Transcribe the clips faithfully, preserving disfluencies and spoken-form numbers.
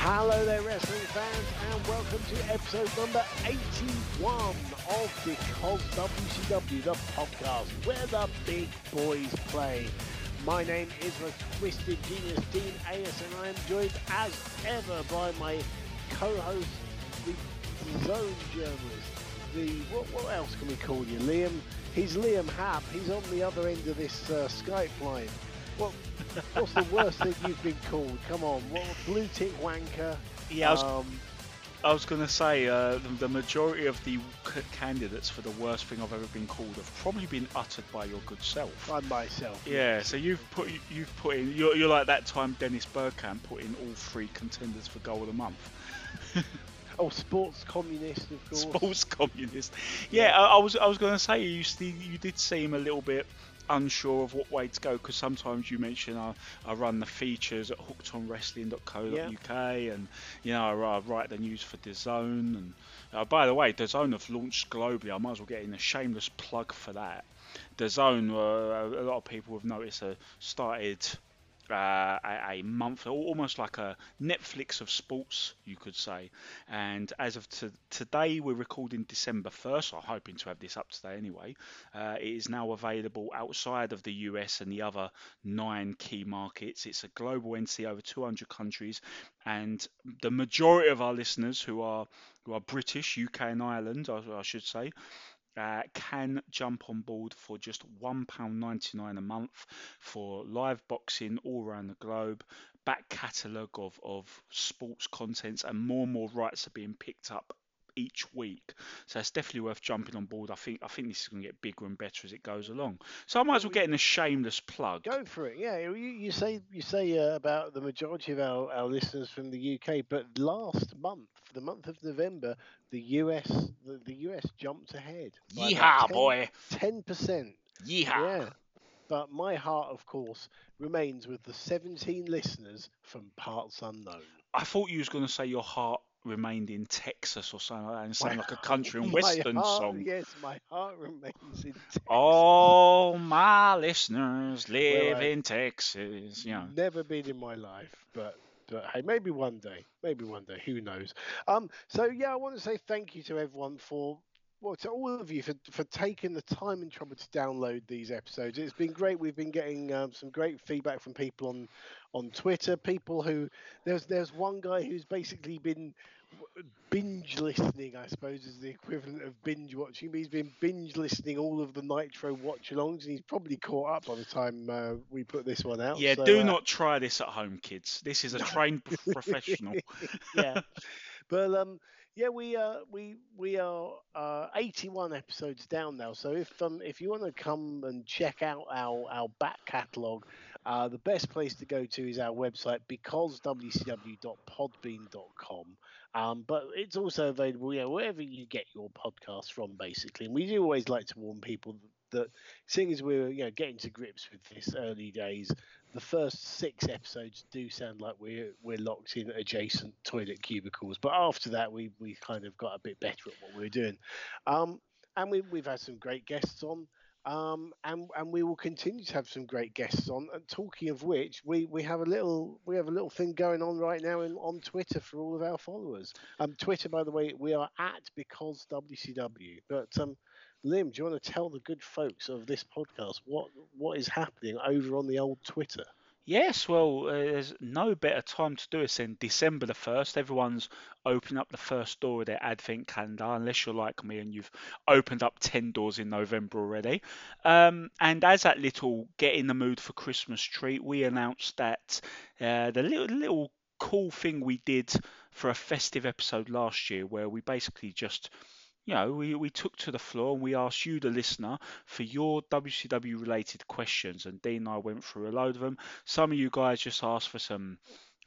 Hello there, wrestling fans, and welcome to episode number eighty-one of Because W C W, the podcast where the big boys play. My name is the Twisted Genius, Dean Ayers, and I am joined as ever by my co-host, the Zone journalist, the, what, what else can we call you, Liam? He's Liam Happ, he's on the other end of this uh, Skype line. What, what's the worst thing you've been called? Come on, what, blue tick wanker? Yeah, I was, um, I was going to say, uh, the, the majority of the c- candidates for the worst thing I've ever been called have probably been uttered by your good self. By myself. Yeah, so you've put you've put in, you're, you're like that time Dennis Bergkamp put in all three contenders for goal of the month. Oh, sports communist, of course. Sports communist. Yeah, yeah. I, I was I was going to say, you you did seem a little bit unsure of what way to go, because sometimes you mention I, I run the features at hooked on wrestling dot co dot U K, yeah, and you know I, I write the news for DAZN, and uh, by the way, DAZN have launched globally. I might as well get in a shameless plug for that. DAZN, uh, a lot of people have noticed, uh, started uh, a, a month, almost like a Netflix of sports, you could say. And as of t- today, we're recording December first. I'm hoping to have this up today anyway. Uh, it is now available outside of the U S and the other nine key markets. It's a global entity, over two hundred countries, and the majority of our listeners who are who are British, U K and Ireland, I, I should say, Uh, can jump on board for just one pound ninety-nine a month for live boxing all around the globe, back catalogue of, of sports contents, and more and more rights are being picked up each week. So it's definitely worth jumping on board. I think I think this is going to get bigger and better as it goes along. So I might as well get in a shameless plug. Go for it. Yeah, you, you say you say uh, about the majority of our, our listeners from the U K, but last month, the month of November, the U S the, the U S jumped ahead. Yeehaw, ten, boy! Ten percent. Yeehaw. Yeah. But my heart, of course, remains with the seventeen listeners from parts unknown. I thought you was going to say your heart remained in Texas or something like that, and sound like a country and western heart, song. Yes, my heart remains in Texas. All my listeners live well, in Texas. You know. Never been in my life, but but hey, maybe one day, maybe one day, who knows? Um, so yeah, I want to say thank you to everyone for. Well, to all of you for, for taking the time and trouble to download these episodes. It's been great. We've been getting um, some great feedback from people on on Twitter. People who there's there's one guy who's basically been binge listening, I suppose, is the equivalent of binge watching. But he's been binge listening all of the Nitro watch-alongs, and he's probably caught up by the time uh, we put this one out. Yeah, so, do uh, not try this at home, kids. This is a trained professional. Yeah, but um. Yeah, we uh we we are uh, eighty-one episodes down now. So if um if you want to come and check out our, our back catalogue, uh, the best place to go to is our website, because w c w dot podbean dot com. Um, but it's also available, yeah, wherever you get your podcast from, basically. And we do always like to warn people that, that seeing as we're you know getting to grips with this early days, the first six episodes do sound like we're we're locked in adjacent toilet cubicles, but after that we we kind of got a bit better at what we were doing, um, and we we've had some great guests on, um, and and we will continue to have some great guests on. And talking of which, we, we have a little we have a little thing going on right now in, on Twitter for all of our followers. Um, Twitter, by the way, we are at Because W C W, but um. Liam, do you want to tell the good folks of this podcast what what is happening over on the old Twitter? Yes, well, uh, there's no better time to do it than December the first. Everyone's opening up the first door of their advent calendar, unless you're like me and you've opened up ten doors in November already. Um, and as that little get in the mood for Christmas treat, we announced that uh, the little little cool thing we did for a festive episode last year, where we basically just You know, we, we took to the floor and we asked you, the listener, for your W C W related questions. And Dean and I went through a load of them. Some of you guys just asked for some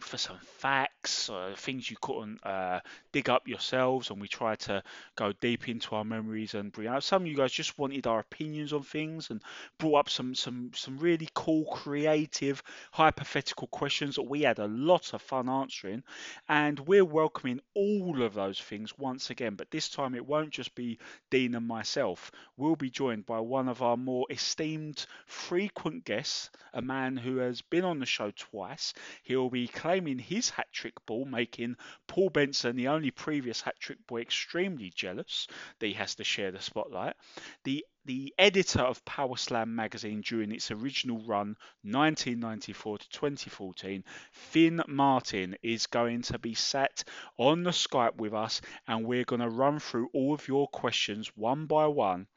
for some facts, uh, things you couldn't uh, dig up yourselves, and we try to go deep into our memories and bring out. Some of you guys just wanted our opinions on things and brought up some some some really cool, creative, hypothetical questions that we had a lot of fun answering, and we're welcoming all of those things once again. But this time it won't just be Dean and myself. We'll be joined by one of our more esteemed frequent guests, a man who has been on the show twice. He'll be claiming his hat-trick ball, making Paul Benson, the only previous hat-trick boy, extremely jealous that he has to share the spotlight. The the editor of Power Slam magazine during its original run, nineteen ninety-four to twenty fourteen, Finn Martin, is going to be sat on the Skype with us, and we're going to run through all of your questions one by one.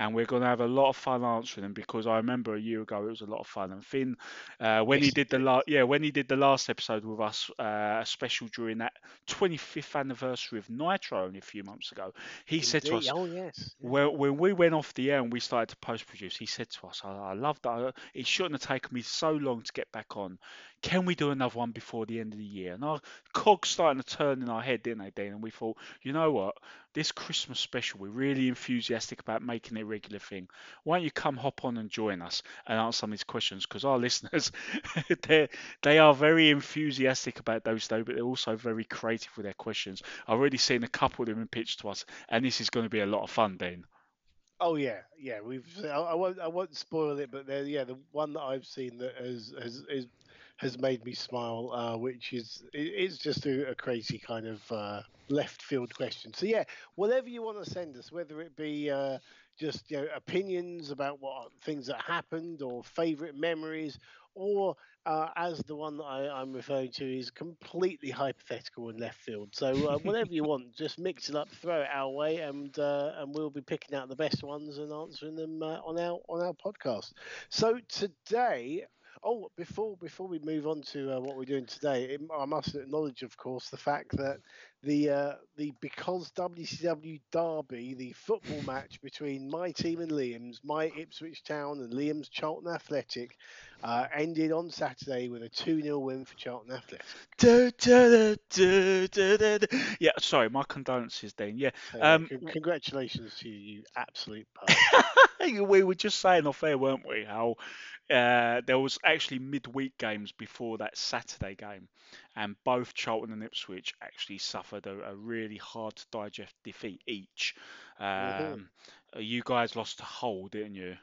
And we're going to have a lot of fun answering them, because I remember a year ago it was a lot of fun. And Finn, uh, when he did the last, yeah, when he did the last episode with us, uh, a special during that twenty-fifth anniversary of Nitro only a few months ago, he Indeed. said to us, "Oh yes." Well, when we went off the air and we started to post-produce, he said to us, "I, I love that. It shouldn't have taken me so long to get back on. Can we do another one before the end of the year?" And our cogs starting to turn in our head, didn't they, Dean? And we thought, you know what? This Christmas special, we're really enthusiastic about making it a regular thing. Why don't you come hop on and join us and answer some of these questions? Because our listeners, they are very enthusiastic about those, though, but they're also very creative with their questions. I've already seen a couple of them pitched to us, and this is going to be a lot of fun, Dean. Oh yeah, yeah. We've I, I won't I won't spoil it, but yeah, the one that I've seen that has has is, has made me smile, uh, which is it's just a, a crazy kind of uh, left field question. So yeah, whatever you want to send us, whether it be uh, just you know, opinions about what things that happened, or favourite memories, or uh, as the one that I, I'm referring to is completely hypothetical and left field. So uh, whatever you want, just mix it up, throw it our way, and uh, and we'll be picking out the best ones and answering them uh, on our on our podcast. So today, oh, before before we move on to uh, what we're doing today, it, I must acknowledge, of course, the fact that the uh, the Because W C W derby, the football match between my team and Liam's, my Ipswich Town and Liam's Charlton Athletic, uh, ended on Saturday with a two nil win for Charlton Athletic. Do, do, do, do, do, do. Yeah, sorry, my condolences, Dean. Yeah, so, um, c- congratulations to you, you absolute bastard. We were just saying off air, weren't we, how uh, there was actually midweek games before that Saturday game, and both Charlton and Ipswich actually suffered a, a really hard-to-digest defeat each. Um, mm-hmm. You guys lost to Hull, didn't you?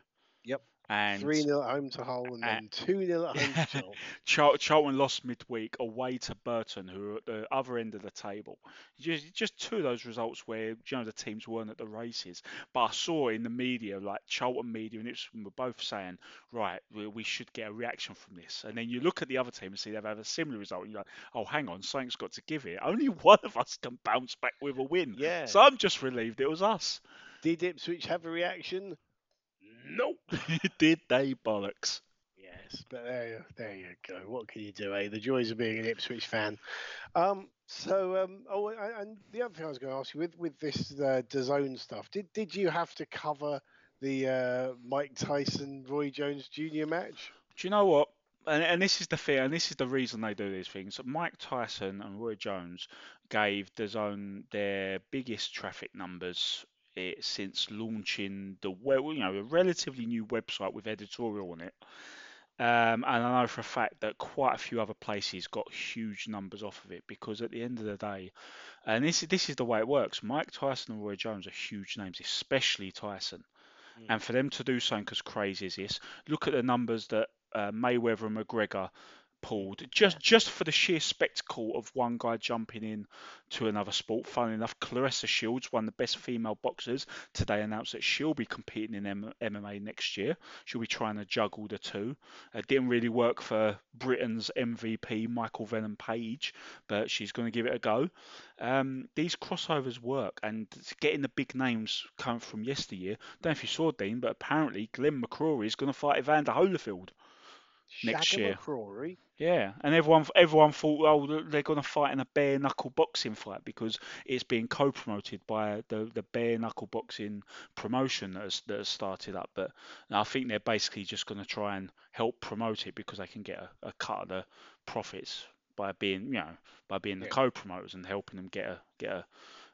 Yep. And three nil at home to Hull, and then two nil at home to Charlton. Char- Charlton lost midweek away to Burton, who are at the other end of the table. Just, just two of those results where you know the teams weren't at the races. But I saw in the media, like Charlton media and Ipswich were both saying, right, we, we should get a reaction from this. And then you look at the other team and see they've had a similar result, and you're like, oh, hang on, something's got to give it. Only one of us can bounce back with a win. Yeah. So I'm just relieved it was us. Did Ipswich have a reaction? Nope. Did they bollocks? Yes, but there, there you go. What can you do, eh? The joys of being an Ipswich fan. Um, so, um, oh, and the other thing I was going to ask you with with this uh, DAZN stuff, did did you have to cover the uh, Mike Tyson Roy Jones Junior match? Do you know what? And, and this is the fear, and this is the reason they do these things. Mike Tyson and Roy Jones gave DAZN their biggest traffic numbers It, since launching the well, you know, a relatively new website with editorial on it, um, and I know for a fact that quite a few other places got huge numbers off of it, because at the end of the day, and this this is the way it works. Mike Tyson and Roy Jones are huge names, especially Tyson, mm. and for them to do something as crazy as this, look at the numbers that uh, Mayweather and McGregor pulled just just for the sheer spectacle of one guy jumping in to another sport. Funnily enough, Clarissa Shields, one of the best female boxers, today announced that she'll be competing in M- MMA next year. She'll be trying to juggle the two. It didn't really work for Britain's M V P Michael Venom Page, but she's going to give it a go. Um, these crossovers work, and getting the big names come from yesteryear. I don't know if you saw, Dean, but apparently Glenn McCrory is going to fight Evander Holyfield next Shaggy year. McCrory. Yeah, and everyone everyone thought, oh, they're going to fight in a bare knuckle boxing fight, because it's being co-promoted by the the bare knuckle boxing promotion that has, that has started up. But I think they're basically just going to try and help promote it, because they can get a, a cut of the profits by being, you know, by being the yeah. co-promoters and helping them get a get a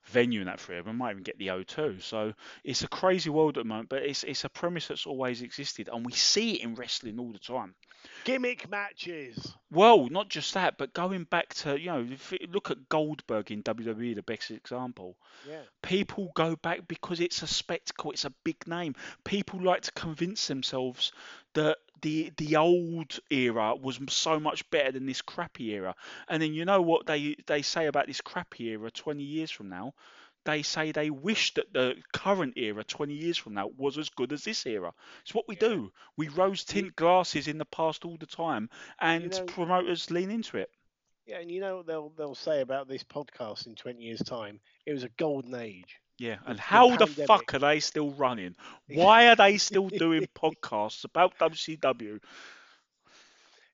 venue in that free area. We might even get the O two. So it's a crazy world at the moment, but it's it's a premise that's always existed, and we see it in wrestling all the time. Gimmick matches. Well, not just that, but going back to, you know, if you look at Goldberg in W W E, the best example. Yeah. People go back because it's a spectacle, it's a big name. People like to convince themselves that the the old era was so much better than this crappy era. And then you know what they they say about this crappy era twenty years from now? They say they wish that the current era, twenty years from now, was as good as this era. It's what we yeah. do. We rose-tint glasses in the past all the time, and you know, promoters lean into it. Yeah, and you know what they'll they'll say about this podcast in twenty years' time? It was a golden age. Yeah, and the how pandemic. The fuck are they still running? Why are they still doing podcasts about W C W?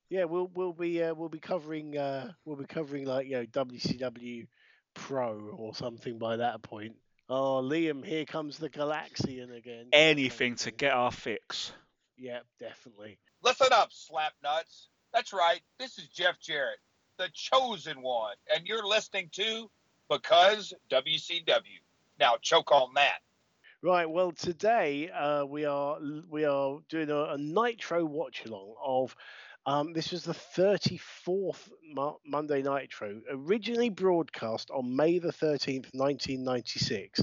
Yeah, we'll we'll be uh, we'll be covering uh, we'll be covering like, you know, W C W Pro or something by that point. Oh, Liam, here comes the Galaxian again. Anything to get our fix. Yeah, definitely. Listen up, slap nuts. That's right. This is Jeff Jarrett, the chosen one, and you're listening to Because W C W. Now choke on that. Right. Well, today uh, we are we are doing a, a Nitro watch along of. Um, this was the thirty-fourth Mo- Monday Nitro, originally broadcast on May the thirteenth, nineteen ninety-six.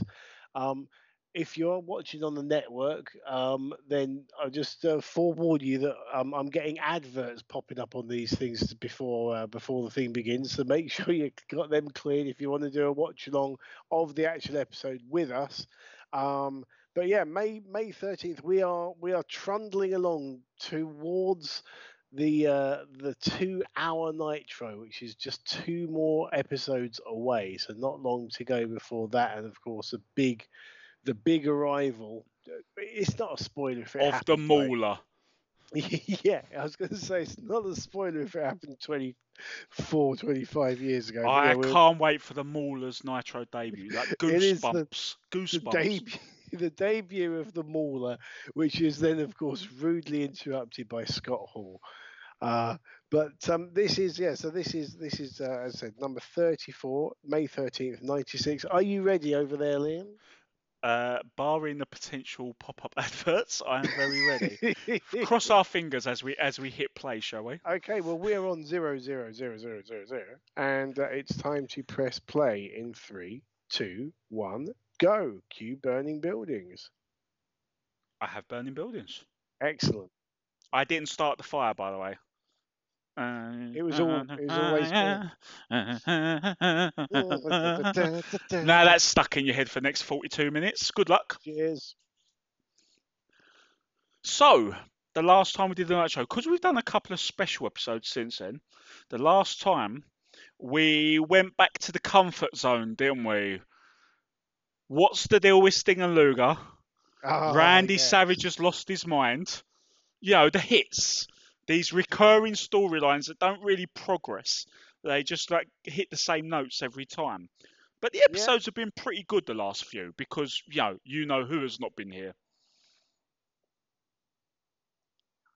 Um, if you're watching on the network, um, then I'll just uh, forewarn you that um, I'm getting adverts popping up on these things before uh, before the thing begins. So make sure you got them cleared if you want to do a watch along of the actual episode with us. Um, but yeah, May May thirteenth, we are we are trundling along towards the uh, the two-hour Nitro, which is just two more episodes away, so not long to go before that, and of course the big the big arrival. It's not a spoiler if it of happened, the Mauler. Right? Yeah, I was going to say it's not a spoiler if it happened twenty-four, twenty-five years ago. I yeah, we'll... can't wait for the Mauler's Nitro debut. Like goosebumps, the, goosebumps. The debut. The debut of the Mauler, which is then, of course, rudely interrupted by Scott Hall. Uh, but um, this is, yeah, so this is, this is, uh, as I said, number thirty-four, May thirteenth, ninety-six. Are you ready over there, Liam? Uh, barring the potential pop-up adverts, I am very ready. Cross our fingers as we as we hit play, shall we? Okay, well, we're on zero, zero, zero, zero, zero, zero. And uh, it's time to press play in three, two, one. Go. Cue burning buildings. I have burning buildings. Excellent. I didn't start the fire, by the way. Uh, it was all. It was always. Now that's stuck in your head for the next forty-two minutes. Good luck. Cheers. So the last time we did the Nitro, because we've done a couple of special episodes since then, the last time we went back to the comfort zone, didn't we? What's the deal with Sting and Luger? Oh, Randy yes. Savage has lost his mind. You know, the hits. These recurring storylines that don't really progress. They just like hit the same notes every time. But the episodes yeah. have been pretty good the last few because, you know, you know who has not been here.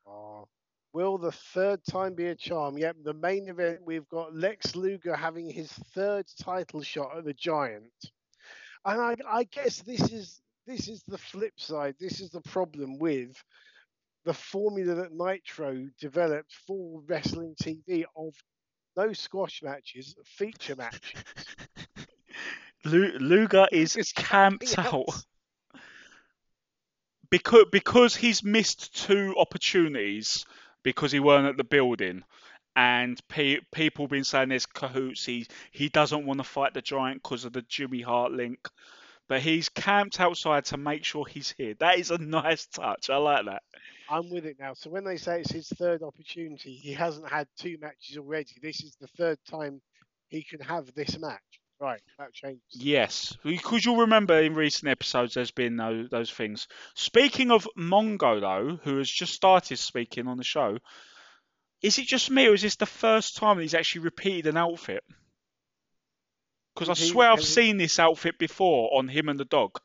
Oh. Will the third time be a charm? Yep, the main event, we've got Lex Luger having his third title shot at the Giant. And I, I guess this is this is the flip side. This is the problem with the formula that Nitro developed for wrestling T V of no squash matches, feature matches. Luger is it's camped out because because he's missed two opportunities because he weren't at the building. And pe- people been saying there's cahoots. He, he doesn't want to fight the Giant because of the Jimmy Hart link. But he's camped outside to make sure he's here. That is a nice touch. I like that. I'm with it now. So when they say it's his third opportunity, he hasn't had two matches already. This is the third time he can have this match. Right, that changes. Yes, because you'll remember in recent episodes there's been those, those things. Speaking of Mongo, though, who has just started speaking on the show... Is it just me, or is this the first time he's actually repeated an outfit? Because I swear I've seen this outfit before on him and the dog.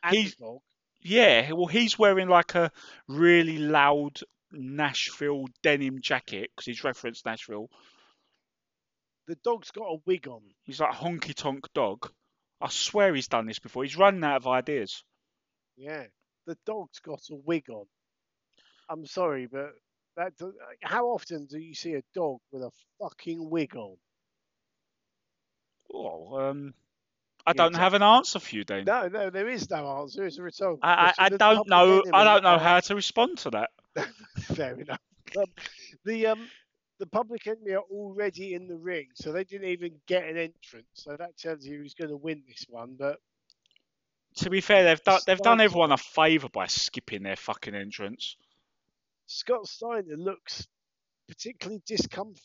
And he's, the dog? Yeah, well, he's wearing like a really loud Nashville denim jacket, because he's referenced Nashville. The dog's got a wig on. He's like a honky-tonk dog. I swear he's done this before. He's running out of ideas. Yeah. The dog's got a wig on. I'm sorry, but that how often do you see a dog with a fucking wig on? Oh, um, I yeah, don't have an answer for you, Dean. No, no, there is no answer. It's a rhetorical I, I, I don't know. I don't know how to respond to that. Fair enough. um, the um, the Public Enemy are already in the ring, so they didn't even get an entrance. So that tells you who's going to win this one. But to be fair, they've done they've done everyone a favour by skipping their fucking entrance. Scott Steiner looks particularly discomfort,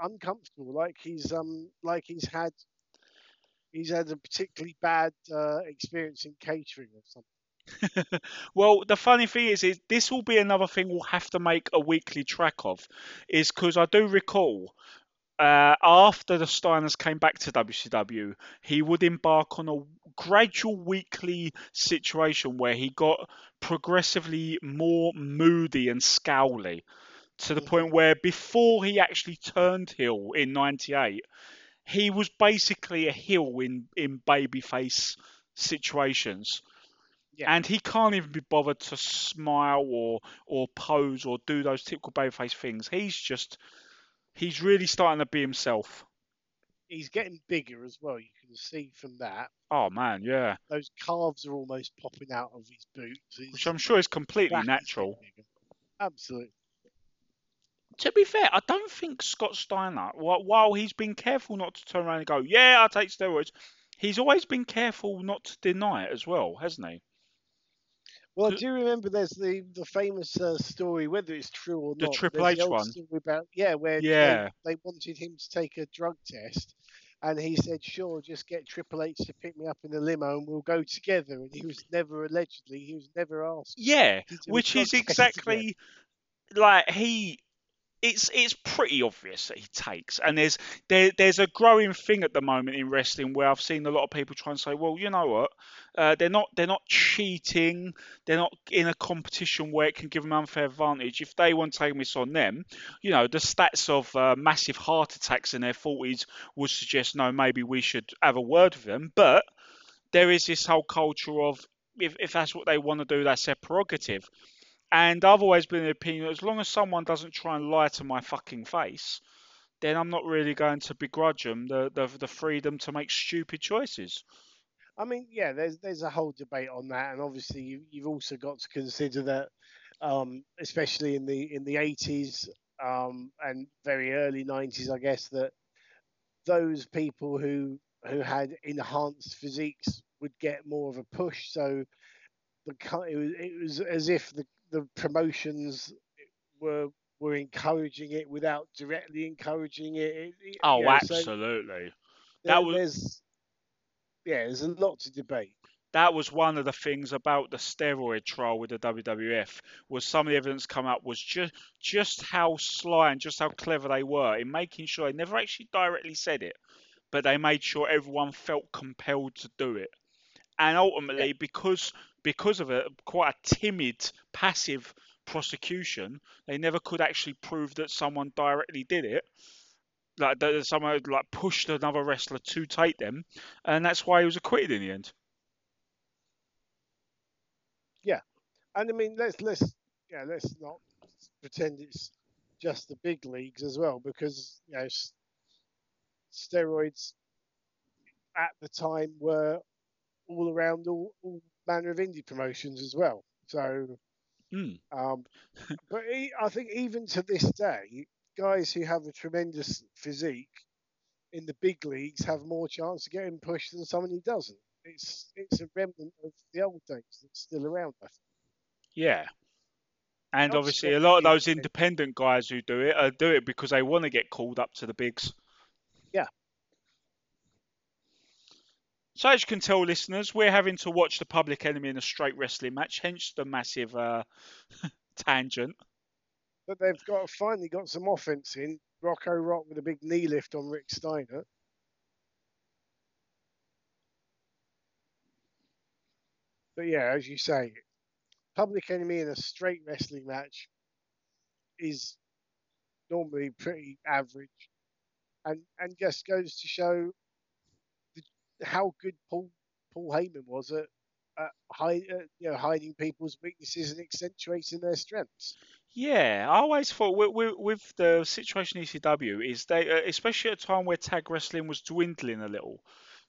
uncomfortable, like he's um, like he's had. He's had a particularly bad uh, experience in catering or something. Well, the funny thing is, is this will be another thing we'll have to make a weekly track of, is because I do recall uh, after the Steiners came back to W C W, he would embark on a gradual weekly situation where he got progressively more moody and scowly to the point where before he actually turned heel in ninety-eight, he was basically a heel in, in babyface situations. Yeah. And he can't even be bothered to smile or or pose or do those typical babyface things. He's just, he's really starting to be himself. He's getting bigger as well. You can see from that. Oh, man, yeah. Those calves are almost popping out of his boots. His Which I'm sure is completely natural. Absolutely. To be fair, I don't think Scott Steiner, while he's been careful not to turn around and go, yeah, I take steroids, he's always been careful not to deny it as well, hasn't he? Well, the, I do remember there's the, the famous uh, story, whether it's true or the not. The Triple H one? About, yeah, where yeah. They, they wanted him to take a drug test. And he said, sure, just get Triple H to pick me up in a limo and we'll go together. And he was never, allegedly, he was never asked. Yeah, which is exactly like he... It's it's pretty obvious that he takes, and there's there there's a growing thing at the moment in wrestling where I've seen a lot of people try and say, well, you know what, uh, they're not they're not cheating, they're not in a competition where it can give them unfair advantage. If they want to take this on them, you know, the stats of uh, massive heart attacks in their forties would suggest no, maybe we should have a word with them. But there is this whole culture of if if that's what they want to do, that's their prerogative. And I've always been of the opinion that as long as someone doesn't try and lie to my fucking face, then I'm not really going to begrudge them the, the, the freedom to make stupid choices. I mean, yeah, there's there's a whole debate on that. And obviously, you, you've also got to consider that, um, especially in the in the eighties um, and very early nineties, I guess, that those people who who had enhanced physiques would get more of a push. So the it was, it was as if the the promotions were were encouraging it without directly encouraging it. it, it oh, you know, absolutely. So that there, was there's, yeah. There's a lot to debate. That was one of the things about the steroid trial with the W W F was some of the evidence come up was just just how sly and just how clever they were in making sure they never actually directly said it, but they made sure everyone felt compelled to do it, and ultimately yeah. because. Because of a quite a timid, passive prosecution, they never could actually prove that someone directly did it. Like that someone like pushed another wrestler to take them, and that's why he was acquitted in the end. Yeah, and I mean let's let's yeah let's not pretend it's just the big leagues as well, because you know s- steroids at the time were all around all. all manner of indie promotions as well. So, mm. um, but he, I think even to this day, guys who have a tremendous physique in the big leagues have more chance of getting pushed than someone who doesn't. It's it's a remnant of the old days that's still around, I think. Yeah. And Not obviously a lot of those independent guys who do it, uh, do it because they want to get called up to the bigs. Yeah. So as you can tell, listeners, we're having to watch the Public Enemy in a straight wrestling match, hence the massive uh, tangent. But they've got finally got some offense in. Rocco Rock with a big knee lift on Rick Steiner. But yeah, as you say, Public Enemy in a straight wrestling match is normally pretty average. and and just goes to show the, how good Paul Paul Heyman was at, at hide, uh, you know, hiding people's weaknesses and accentuating their strengths. Yeah, I always thought with, with, with the situation in E C W is they, uh, especially at a time where tag wrestling was dwindling a little,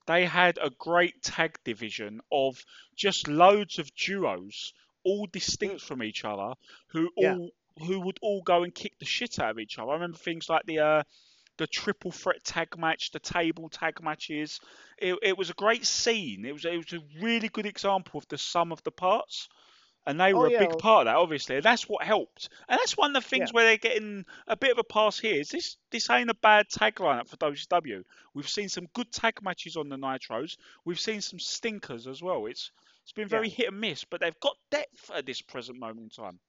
they had a great tag division of just loads of duos, all distinct from each other, who yeah. all who would all go and kick the shit out of each other. I remember things like the uh, the triple threat tag match, the table tag matches. It, it was a great scene. It was it was a really good example of the sum of the parts. And they were oh, a yeah. big part of that, obviously. And that's what helped. And that's one of the things yeah. where they're getting a bit of a pass here. Is this this ain't a bad tag lineup for W C W. We've seen some good tag matches on the Nitros. We've seen some stinkers as well. It's it's been very yeah. hit and miss, but they've got depth at this present moment in time.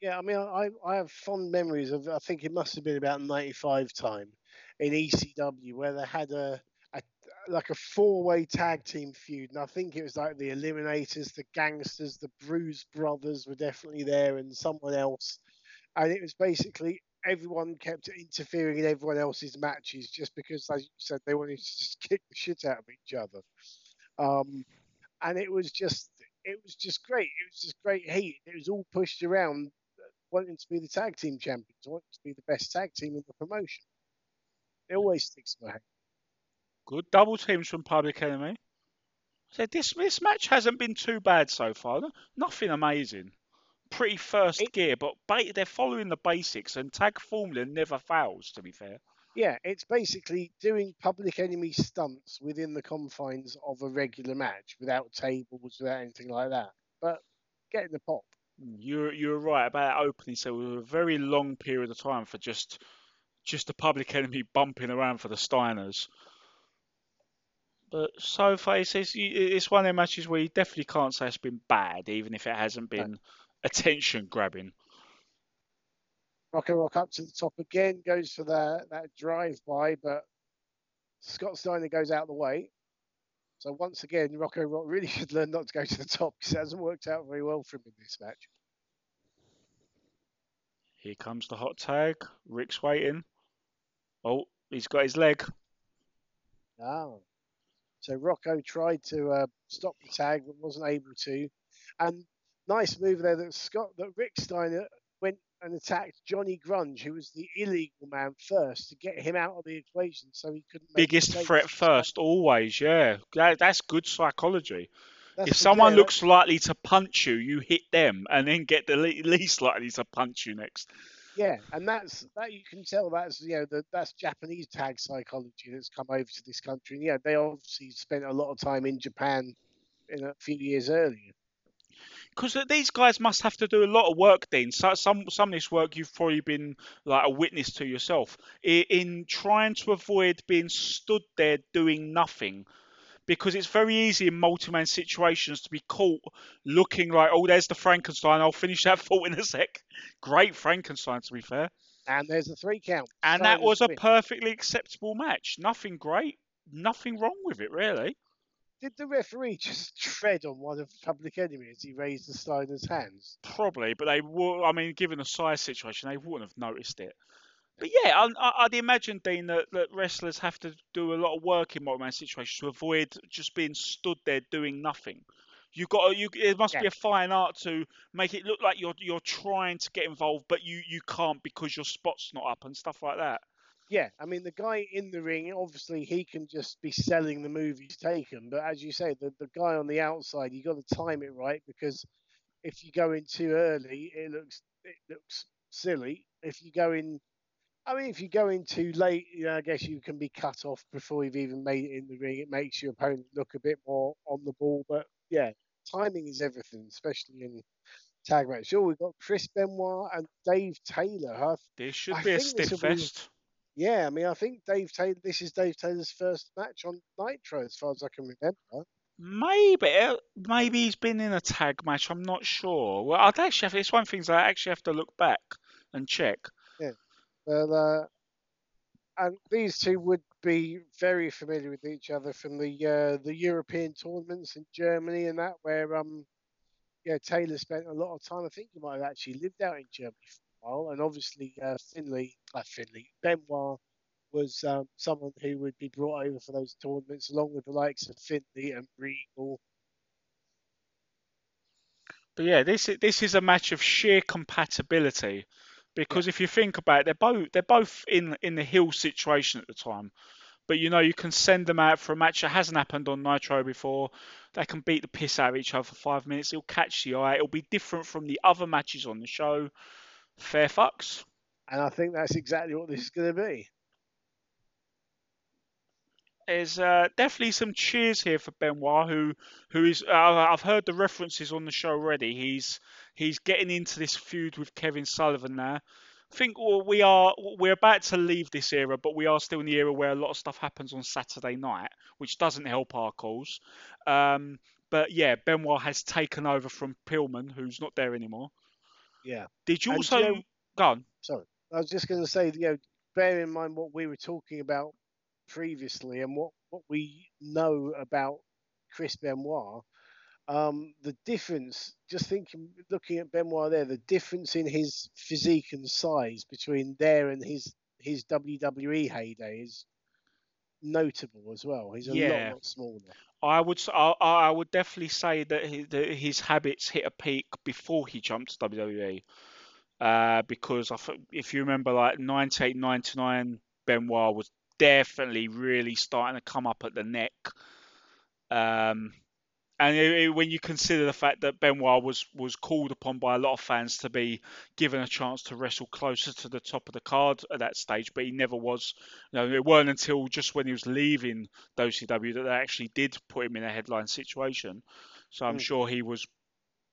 Yeah, I mean, I I have fond memories of, I think it must have been about ninety-five time in E C W, where they had a like a four-way tag team feud, and I think it was like the Eliminators, the Gangsters, the Bruise Brothers were definitely there, and someone else, and it was basically everyone kept interfering in everyone else's matches just because, as you said, they wanted to just kick the shit out of each other, um, and it was just it was just great it was just great heat. It was all pushed around wanting to be the tag team champions, wanting to be the best tag team in the promotion. It always sticks in my head. Good double teams from Public Enemy. So this this match hasn't been too bad so far. Nothing amazing. Pretty first it, gear, but ba- they're following the basics, and tag formula never fails, to be fair. Yeah, it's basically doing Public Enemy stunts within the confines of a regular match, without tables, without anything like that. But getting the pop. You're you're right about that opening. So it was a very long period of time for just just the Public Enemy bumping around for the Steiners. But so far, it's, it's, it's one of the matches where you definitely can't say it's been bad, even if it hasn't been no. attention-grabbing. Rock and Rock up to the top again, goes for that, that drive-by, but Scott Steiner goes out of the way. So once again, Rock and Rock really should learn not to go to the top, because it hasn't worked out very well for him in this match. Here comes the hot tag. Rick's waiting. Oh, he's got his leg. Oh. So Rocco tried to uh, stop the tag, but wasn't able to. And nice move there that Scott, that Rick Steiner went and attacked Johnny Grunge, who was the illegal man first, to get him out of the equation, so he couldn't. Make Biggest threat first, always, yeah. That, that's good psychology. That's if someone looks that's... likely to punch you, you hit them, and then get the least likely to punch you next. Yeah, and that's that. You can tell that's you know the, that's Japanese tag psychology that's come over to this country. And yeah, they obviously spent a lot of time in Japan in a few years earlier. Because these guys must have to do a lot of work, Dean. So some some of this work you've probably been like a witness to yourself in, in trying to avoid being stood there doing nothing. Because it's very easy in multi-man situations to be caught looking like, oh, there's the Frankenstein. I'll finish that thought in a sec. Great Frankenstein, to be fair. And there's a three count. And so that was a perfectly acceptable match. Nothing great. Nothing wrong with it, really. Did the referee just tread on one of Public Enemy as he raised the Steiner's hands? Probably, but they were, I mean, given the size situation, they wouldn't have noticed it. But yeah, I, I, I'd imagine, Dean, that, that wrestlers have to do a lot of work in multi-man situations to avoid just being stood there doing nothing. You got, you. It must yeah. be a fine art to make it look like you're you're trying to get involved, but you, you can't because your spot's not up and stuff like that. Yeah, I mean, the guy in the ring, obviously, he can just be selling the move he's taken. But as you say, the, the guy on the outside, you got to time it right, because if you go in too early, it looks it looks silly. If you go in I mean, if you go in too late, you know, I guess you can be cut off before you've even made it in the ring. It makes your opponent look a bit more on the ball. But, yeah, timing is everything, especially in tag match. Sure, we've got Chris Benoit and Dave Taylor. I, this should I be a stiff fest. Be, yeah, I mean, I think Dave Taylor. This is Dave Taylor's first match on Nitro, as far as I can remember. Maybe. Maybe he's been in a tag match. I'm not sure. Well, I'd actually have, it's one of the things I actually have to look back and check. Yeah. But, uh, and these two would be very familiar with each other from the uh, the European tournaments in Germany and that, where um yeah Taylor spent a lot of time. I think he might have actually lived out in Germany for a while. And obviously uh, Finlay, uh, Finlay Benoit was um, someone who would be brought over for those tournaments, along with the likes of Finlay and Regal. But yeah, this this is a match of sheer compatibility, because yeah. if you think about it, they're both they're both in in the heel situation at the time. But you know, you can send them out for a match that hasn't happened on Nitro before. They can beat the piss out of each other for five minutes. It'll catch the eye. It'll be different from the other matches on the show. Fair fucks. And I think that's exactly what this is going to be. There's uh, definitely some cheers here for Benoit, who who is. Uh, I've heard the references on the show already. He's he's getting into this feud with Kevin Sullivan now. I think well, we are we're about to leave this era, but we are still in the era where a lot of stuff happens on Saturday night, which doesn't help our cause. Um, but yeah, Benoit has taken over from Pillman, who's not there anymore. Yeah. Did you and also you know, go on? Sorry, I was just going to say, you know, bear in mind what we were talking about previously and what, what we know about Chris Benoit, um, the difference, just thinking, looking at Benoit there, the difference in his physique and size between there and his, his W W E heyday is notable as well. He's a yeah. lot, lot smaller. I would I, I would definitely say that his, that his habits hit a peak before he jumped to W W E, uh, because I, if you remember, like ninety-eight, ninety-nine, Benoit was definitely really starting to come up at the neck, um, and it, it, when you consider the fact that Benoit was was called upon by a lot of fans to be given a chance to wrestle closer to the top of the card at that stage, but he never was. You know, it weren't until just when he was leaving W C W that they actually did put him in a headline situation. So I'm mm. sure he was,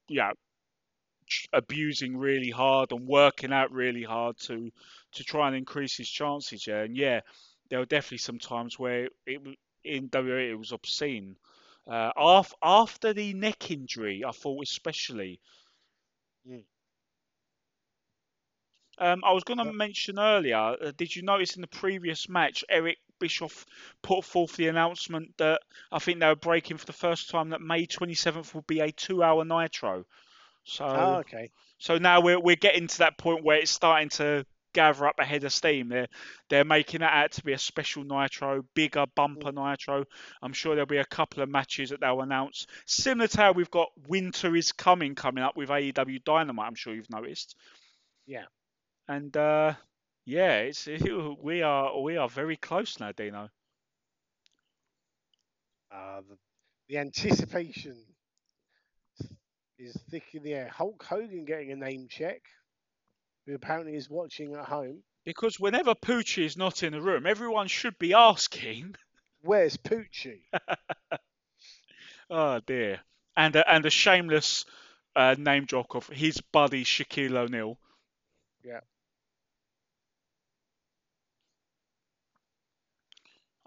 yeah, abusing really hard and working out really hard to to try and increase his chances. Yeah, and yeah. There were definitely some times where it in W W E it was obscene. Uh, after, after the neck injury, I thought especially. Mm. Um, I was going to yeah. mention earlier. Uh, did you notice in the previous match, Eric Bischoff put forth the announcement that I think they were breaking for the first time that May twenty-seventh will be a two-hour Nitro. So, oh, okay. So now we're we're getting to that point where it's starting to gather up a head of steam. They're, they're making that out to be a special Nitro, bigger bumper Nitro. I'm sure there'll be a couple of matches that they'll announce. Similar to how we've got Winter is Coming coming up with A E W Dynamite, I'm sure you've noticed. Yeah. And uh, yeah, it's it, we are we are very close now, Dino. Uh, the, the anticipation is thick in the air. Hulk Hogan getting a name check, who apparently is watching at home. Because whenever Poochie is not in the room, everyone should be asking, where's Poochie? Oh, dear. And a, and a shameless uh, name drop of his buddy, Shaquille O'Neal. Yeah.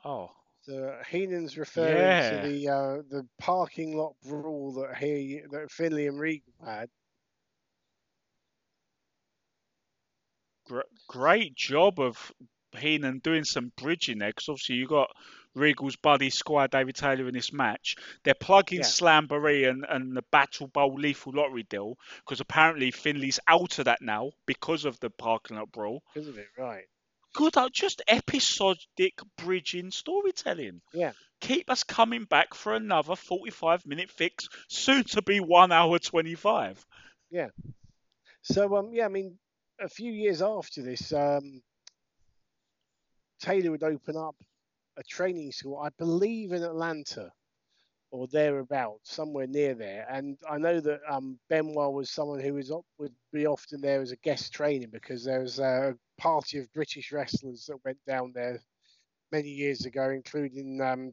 Oh. So Heenan's referring yeah. to the uh, the parking lot brawl that he that Finlay and Regal had. Great job of Heenan doing some bridging there, because obviously you got Regal's buddy Squire David Taylor in this match. They're plugging yeah. Slamboree and, and the Battle Bowl Lethal Lottery deal, because apparently Finlay's out of that now because of the parking lot brawl. Because of it, right? Good, just episodic bridging storytelling. Yeah, keep us coming back for another forty-five minute fix, soon to be one hour twenty-five. Yeah. So um, yeah, I mean, a few years after this, um, Taylor would open up a training school, I believe in Atlanta or thereabouts, somewhere near there. And I know that um, Benoit was someone who was op- would be often there as a guest trainer, because there was a party of British wrestlers that went down there many years ago, including um,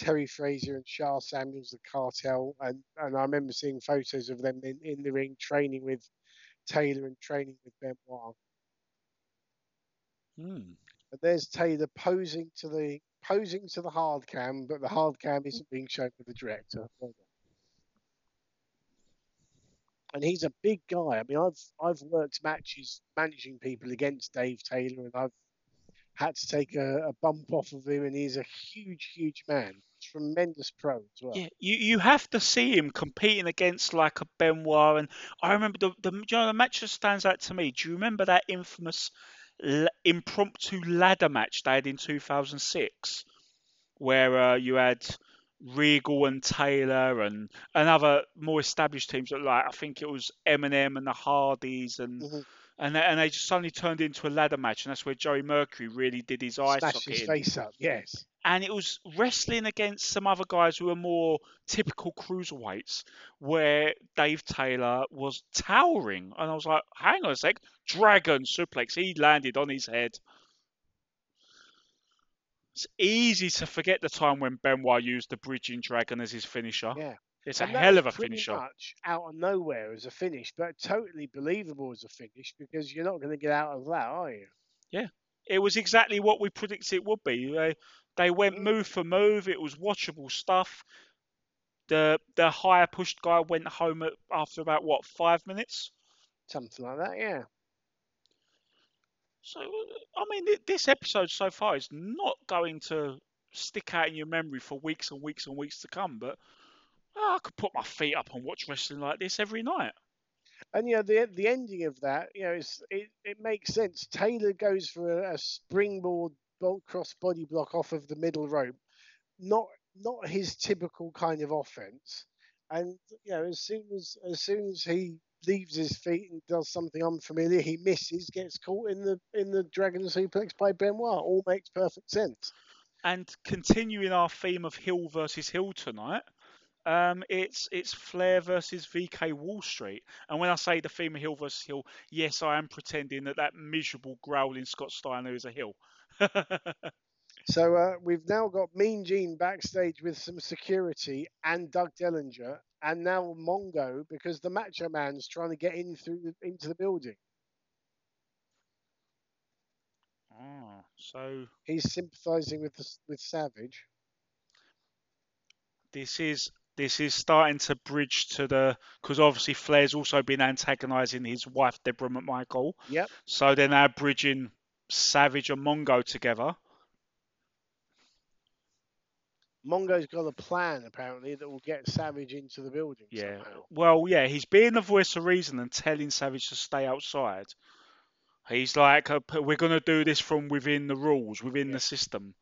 Terry Fraser and Shah Samuels, the Cartel. And, and I remember seeing photos of them in, in the ring training with Taylor and training with Benoit. Hmm. But there's Taylor posing to the posing to the hard cam, but the hard cam isn't being shown to the director. And he's a big guy. I mean, I've I've worked matches managing people against Dave Taylor, and I've had to take a, a bump off of him, and he's a huge, huge man. Tremendous pro as well. Yeah, you, you have to see him competing against like a Benoit. And I remember the, the, you know, the match that stands out to me. Do you remember that infamous l- impromptu ladder match they had in two thousand six, where uh, you had Regal and Taylor and, and other more established teams that, like, I think it was Eminem and the Hardys and mm-hmm. and, they, and they just suddenly turned into a ladder match, and that's where Joey Mercury really did his eye socket. Smashed his face up, yes. And it was wrestling against some other guys who were more typical cruiserweights, where Dave Taylor was towering. And I was like, hang on a sec, Dragon suplex. He landed on his head. It's easy to forget the time when Benoit used the Bridging Dragon as his finisher. Yeah. It's and a hell of a pretty finisher. Much out of nowhere as a finish, but totally believable as a finish, because you're not going to get out of that, are you? Yeah. It was exactly what we predicted it would be. They, they went move for move. It was watchable stuff. The the higher pushed guy went home at, after about, what, five minutes? Something like that, yeah. So, I mean, this episode so far is not going to stick out in your memory for weeks and weeks and weeks to come, but oh, I could put my feet up and watch wrestling like this every night. And, you know, the the ending of that, you know, it's, it, it makes sense. Taylor goes for a, a springboard bolt cross body block off of the middle rope. Not not his typical kind of offense. And, you know, as soon as as soon as he leaves his feet and does something unfamiliar, he misses, gets caught in the in the Dragon suplex by Benoit. All makes perfect sense. And continuing our theme of heel versus heel tonight, um, it's it's Flair versus V K Wall Street. And when I say the theme of heel versus heel, yes, I am pretending that that miserable growling Scott Steiner is a heel. So uh, we've now got Mean Gene backstage with some security and Doug Dellinger, and now Mongo, because the Macho Man's trying to get in through the, into the building. Ah, so he's sympathising with the, with Savage. This is this is starting to bridge to the, because obviously Flair's also been antagonising his wife Deborah McMichael. Yep. So they're now bridging Savage and Mongo together. Mongo's got a plan, apparently, that will get Savage into the building. Yeah. Somehow. Well, yeah, he's being the voice of reason and telling Savage to stay outside. He's like, we're going to do this from within the rules, within yeah. the system.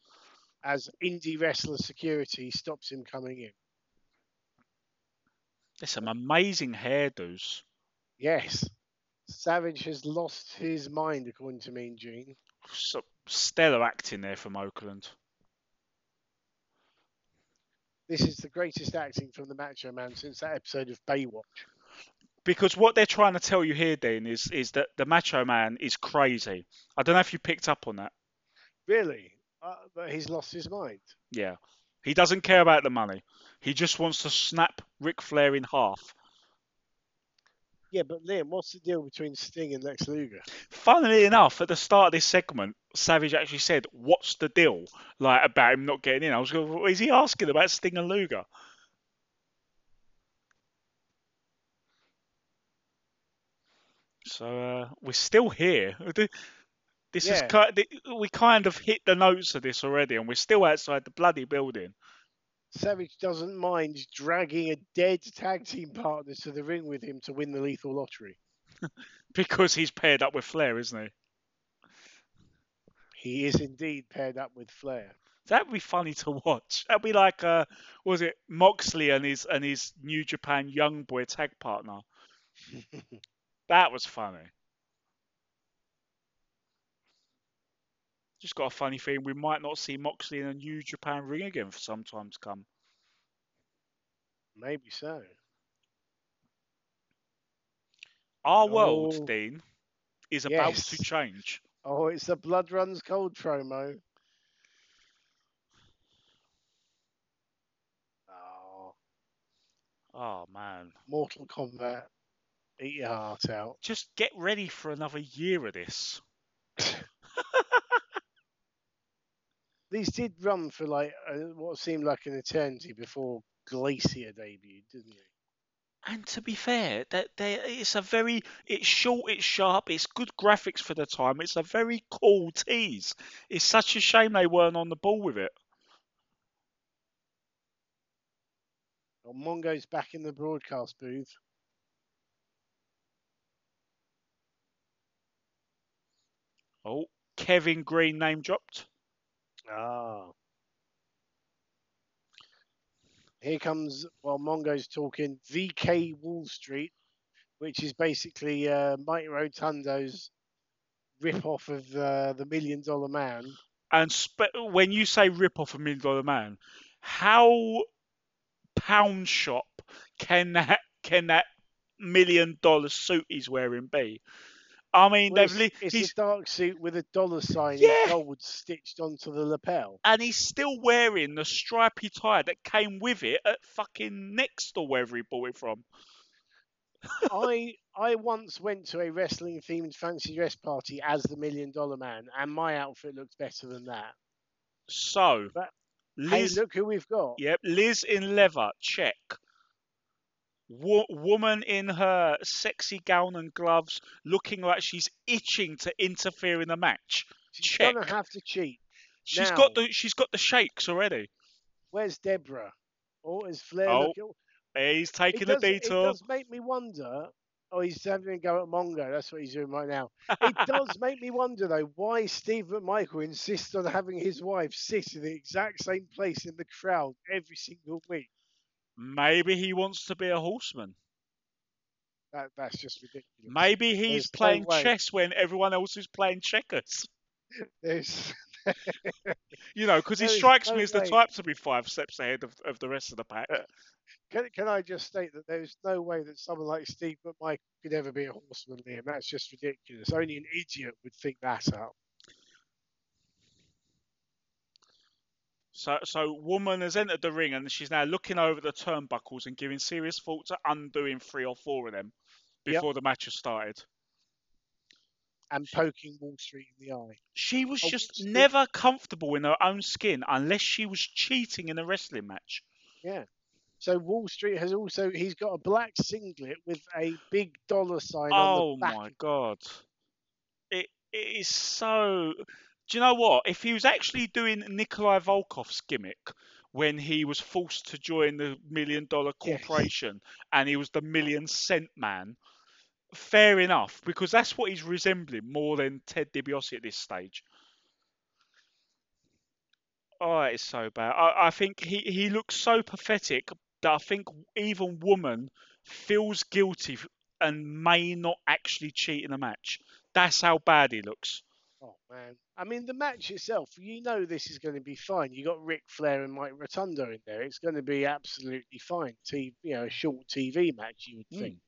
As indie wrestler security stops him coming in. There's some amazing hairdos. Yes. Savage has lost his mind, according to Mean Gene. So, stellar acting there from Oakland. This is the greatest acting from the Macho Man since that episode of Baywatch. Because what they're trying to tell you here, Dean, is, is that the Macho Man is crazy. I don't know if you picked up on that. Really? Uh, but he's lost his mind. Yeah. He doesn't care about the money. He just wants to snap Ric Flair in half. Yeah, but Liam, what's the deal between Sting and Lex Luger? Funnily enough, at the start of this segment, Savage actually said, what's the deal? Like, about him not getting in. I was going, is he asking about Sting and Luger? So, uh, we're still here. This yeah. is kind of, we kind of hit the notes of this already, and we're still outside the bloody building. Savage doesn't mind dragging a dead tag team partner to the ring with him to win the Lethal Lottery. Because he's paired up with Flair, isn't he? He is indeed paired up with Flair. That'd be funny to watch. That'd be like, uh, what was it, Moxley and his and his New Japan Young Boy tag partner. That was funny. Just got a funny feeling we might not see Moxley in a New Japan ring again for some time to come. Maybe so. Our oh, world, Dean, is yes. about to change. Oh, it's the Blood Runs Cold promo. Oh. Oh, man. Mortal Kombat. Eat your heart out. Just get ready for another year of this. These did run for like uh, what seemed like an eternity before Glacier debuted, didn't they? And to be fair, that they, it's a very it's short, it's sharp, it's good graphics for the time. It's a very cool tease. It's such a shame they weren't on the ball with it. Well, Mongo's back in the broadcast booth. Oh, Kevin Green name dropped. Ah. Here comes, well, Mongo's talking, V K Wall Street, which is basically uh, Mike Rotundo's rip-off of uh, the Million Dollar Man. And spe- when you say rip-off of Million Dollar Man, how pound shop can that can that million dollar suit he's wearing be? I mean, well, they've li- it's he's... a dark suit with a dollar sign yeah. in gold stitched onto the lapel, and he's still wearing the stripy tie that came with it at fucking Next or wherever he bought it from. I I once went to a wrestling themed fancy dress party as the Million Dollar Man, and my outfit looked better than that. So, but, Liz, hey, look who we've got. Yep, Liz in leather. Check. Wo- woman in her sexy gown and gloves, looking like she's itching to interfere in the match. She's Check. gonna have to cheat. She's now, got the she's got the shakes already. Where's Deborah? Or is Flair? Oh, looking? He's taking it a does, detour. It does make me wonder. Oh, he's having a go at Mongo. That's what he's doing right now. It does make me wonder though why Steve McMichael insists on having his wife sit in the exact same place in the crowd every single week. Maybe he wants to be a horseman. That, that's just ridiculous. Maybe he's There's playing no chess when everyone else is playing checkers. There's... you know, because he strikes no me as the way. type to be five steps ahead of, of the rest of the pack. Can, can I just state that there's no way that someone like Steve McMichael could ever be a horseman, Liam? That's just ridiculous. Only an idiot would think that up. So, so woman has entered the ring and she's now looking over the turnbuckles and giving serious thought to undoing three or four of them before yep. the match has started. And poking Wall Street in the eye. She was oh, just never comfortable in her own skin unless she was cheating in a wrestling match. Yeah. So Wall Street has also, he's got a black singlet with a big dollar sign oh on the back. Oh my God. It, it is so... Do you know what? If he was actually doing Nikolai Volkov's gimmick when he was forced to join the Million Dollar Corporation yes. and he was the Million Cent Man, fair enough, because that's what he's resembling more than Ted DiBiase at this stage. Oh, it's so bad. I, I think he, he looks so pathetic that I think even Woman feels guilty and may not actually cheat in a match. That's how bad he looks. Oh, man. I mean, the match itself, you know this is going to be fine. You got Ric Flair and Mike Rotundo in there. It's going to be absolutely fine. T- you know, a short T V match, you would think. Mm.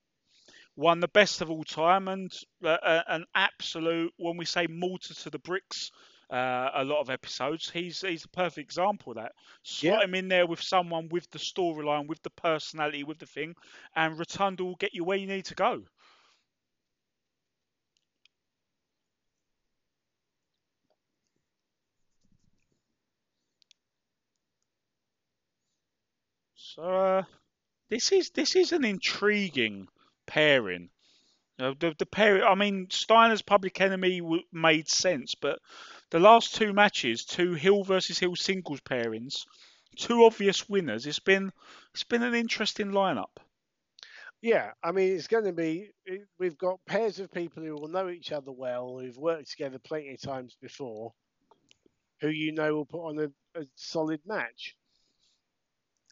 One, the best of all time, and uh, an absolute, when we say mortar to the bricks, uh, a lot of episodes, he's he's the perfect example of that. Slot yeah. him in there with someone, with the storyline, with the personality, with the thing, and Rotundo will get you where you need to go. So uh, this is this is an intriguing pairing. You know, the, the pairing. I mean, Steiner's Public Enemy w- made sense, but the last two matches, two heel versus heel singles pairings, two obvious winners. It's been it's been an interesting lineup. Yeah, I mean, it's going to be. It, we've got pairs of people who will know each other well, who've worked together plenty of times before, who you know will put on a, a solid match.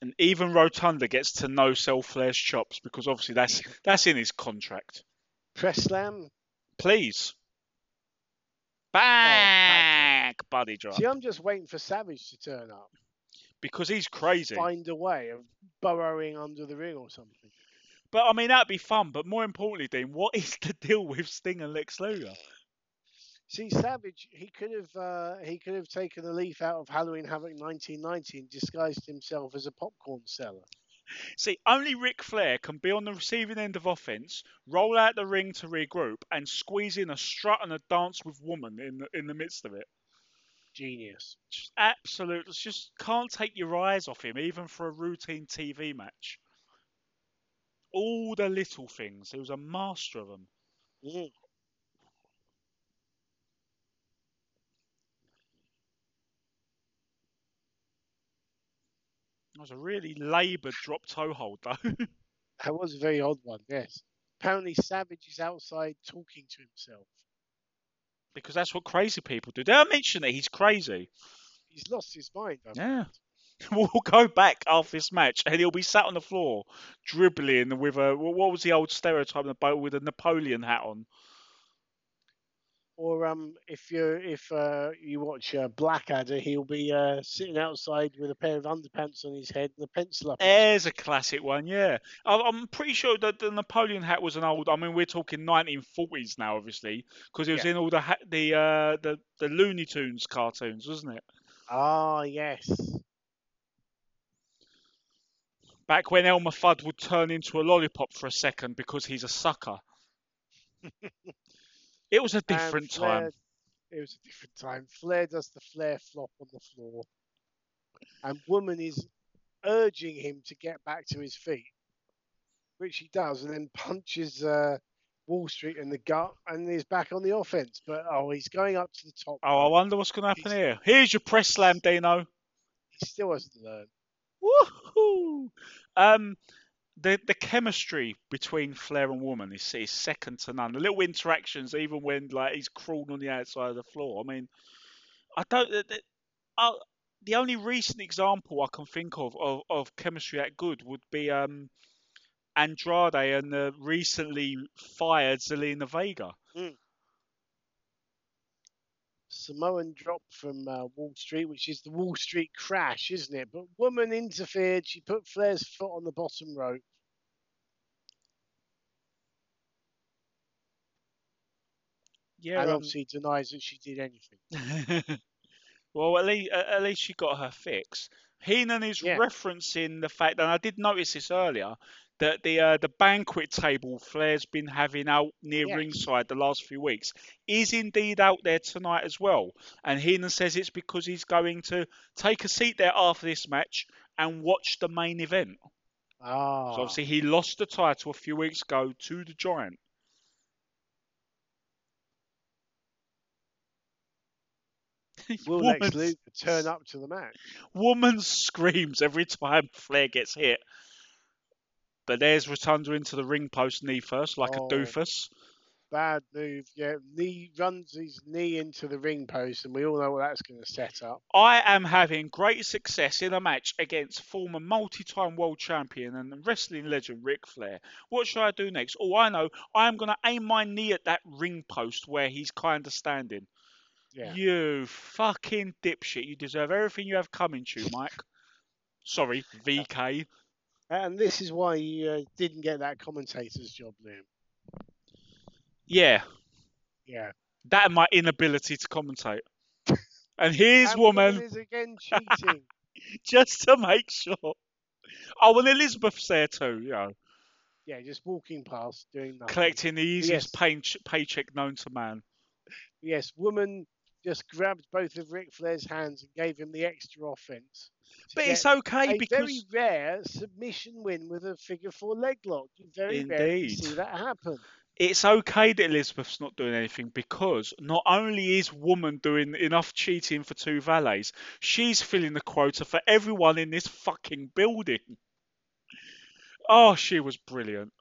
And even Rotunda gets to no-sell Flair's chops because obviously that's that's in his contract. Press slam. Please. Back, oh, buddy drop. See, I'm just waiting for Savage to turn up. Because he's crazy. Find a way of burrowing under the ring or something. But, I mean, that'd be fun. But more importantly, Dean, what is the deal with Sting and Lex Luger? See, Savage, he could have uh, he could have taken a leaf out of Halloween Havoc nineteen ninety and disguised himself as a popcorn seller. See, only Ric Flair can be on the receiving end of offense, roll out the ring to regroup, and squeeze in a strut and a dance with Woman in the, in the midst of it. Genius. Just absolute. Just can't take your eyes off him, even for a routine T V match. All the little things. He was a master of them. Yeah. That was a really laboured drop toe hold, though. That was a very odd one, yes. Apparently, Savage is outside talking to himself. because that's what crazy people do. Did I mention that he's crazy? He's lost his mind. Yeah. We'll go back after this match, and he'll be sat on the floor, dribbling with a, what was the old stereotype in the boat, with a Napoleon hat on. Or um, if you if uh, you watch uh, Blackadder, he'll be uh, sitting outside with a pair of underpants on his head and a pencil up. There's a classic one, yeah. I'm pretty sure that the Napoleon hat was an old. I mean, we're talking nineteen forties now, obviously, because it was yeah. in all the ha- the, uh, the the Looney Tunes cartoons, wasn't it? Ah, yes. Back when Elmer Fudd would turn into a lollipop for a second because he's a sucker. It was a different Flair, time. It was a different time. Flair does the Flair flop on the floor. And Woman is urging him to get back to his feet, which he does, and then punches uh, Wall Street in the gut and is back on the offense. But, oh, he's going up to the top. Oh, right? I wonder what's going to happen he's, here. Here's your press slam, Dino. He still hasn't learned. Woohoo! Um, the the chemistry between Flair and Woman is, is second to none. The little interactions, even when like he's crawling on the outside of the floor. I mean, I don't. The, uh, the only recent example I can think of of, of chemistry that good would be um, Andrade and the recently fired Zelina Vega. Mm. Samoan drop from uh, Wall Street, which is the Wall Street crash, isn't it? But Woman interfered. She put Flair's foot on the bottom rope. Yeah, and um, obviously denies that she did anything. Well, at least, at least she got her fix. Heenan is yeah. referencing the fact, and I did notice this earlier, that the uh, the banquet table Flair's been having out near yes. ringside the last few weeks is indeed out there tonight as well. And Heenan says it's because he's going to take a seat there after this match and watch the main event. Ah. So obviously he lost the title a few weeks ago to the Giant. Will Woman's... Lex Luger turn up to the match? Woman screams every time Flair gets hit. But there's Rotundo into the ring post knee first, like oh, a doofus. Bad move, yeah. Knee runs his knee into the ring post, and we all know what that's going to set up. I am having great success in a match against former multi-time world champion and wrestling legend Ric Flair. What should I do next? Oh, I know. I am going to aim my knee at that ring post where he's kind of standing. Yeah. You fucking dipshit. You deserve everything you have coming to you, Mike. Sorry, V K. And this is why you uh, didn't get that commentator's job, Liam. Yeah. Yeah. That and my inability to commentate. And here's and Woman. Is again cheating. Just to make sure. Oh, and Elizabeth's there too, you know. Yeah, just walking past, doing nothing. Collecting the easiest yes. pay- paycheck known to man. Yes, Woman just grabbed both of Ric Flair's hands and gave him the extra offense. But it's okay a because... very rare submission win with a figure four leg lock. You very Indeed. Rarely see that happen. It's okay that Elizabeth's not doing anything because not only is Woman doing enough cheating for two valets, she's filling the quota for everyone in this fucking building. Oh, she was brilliant.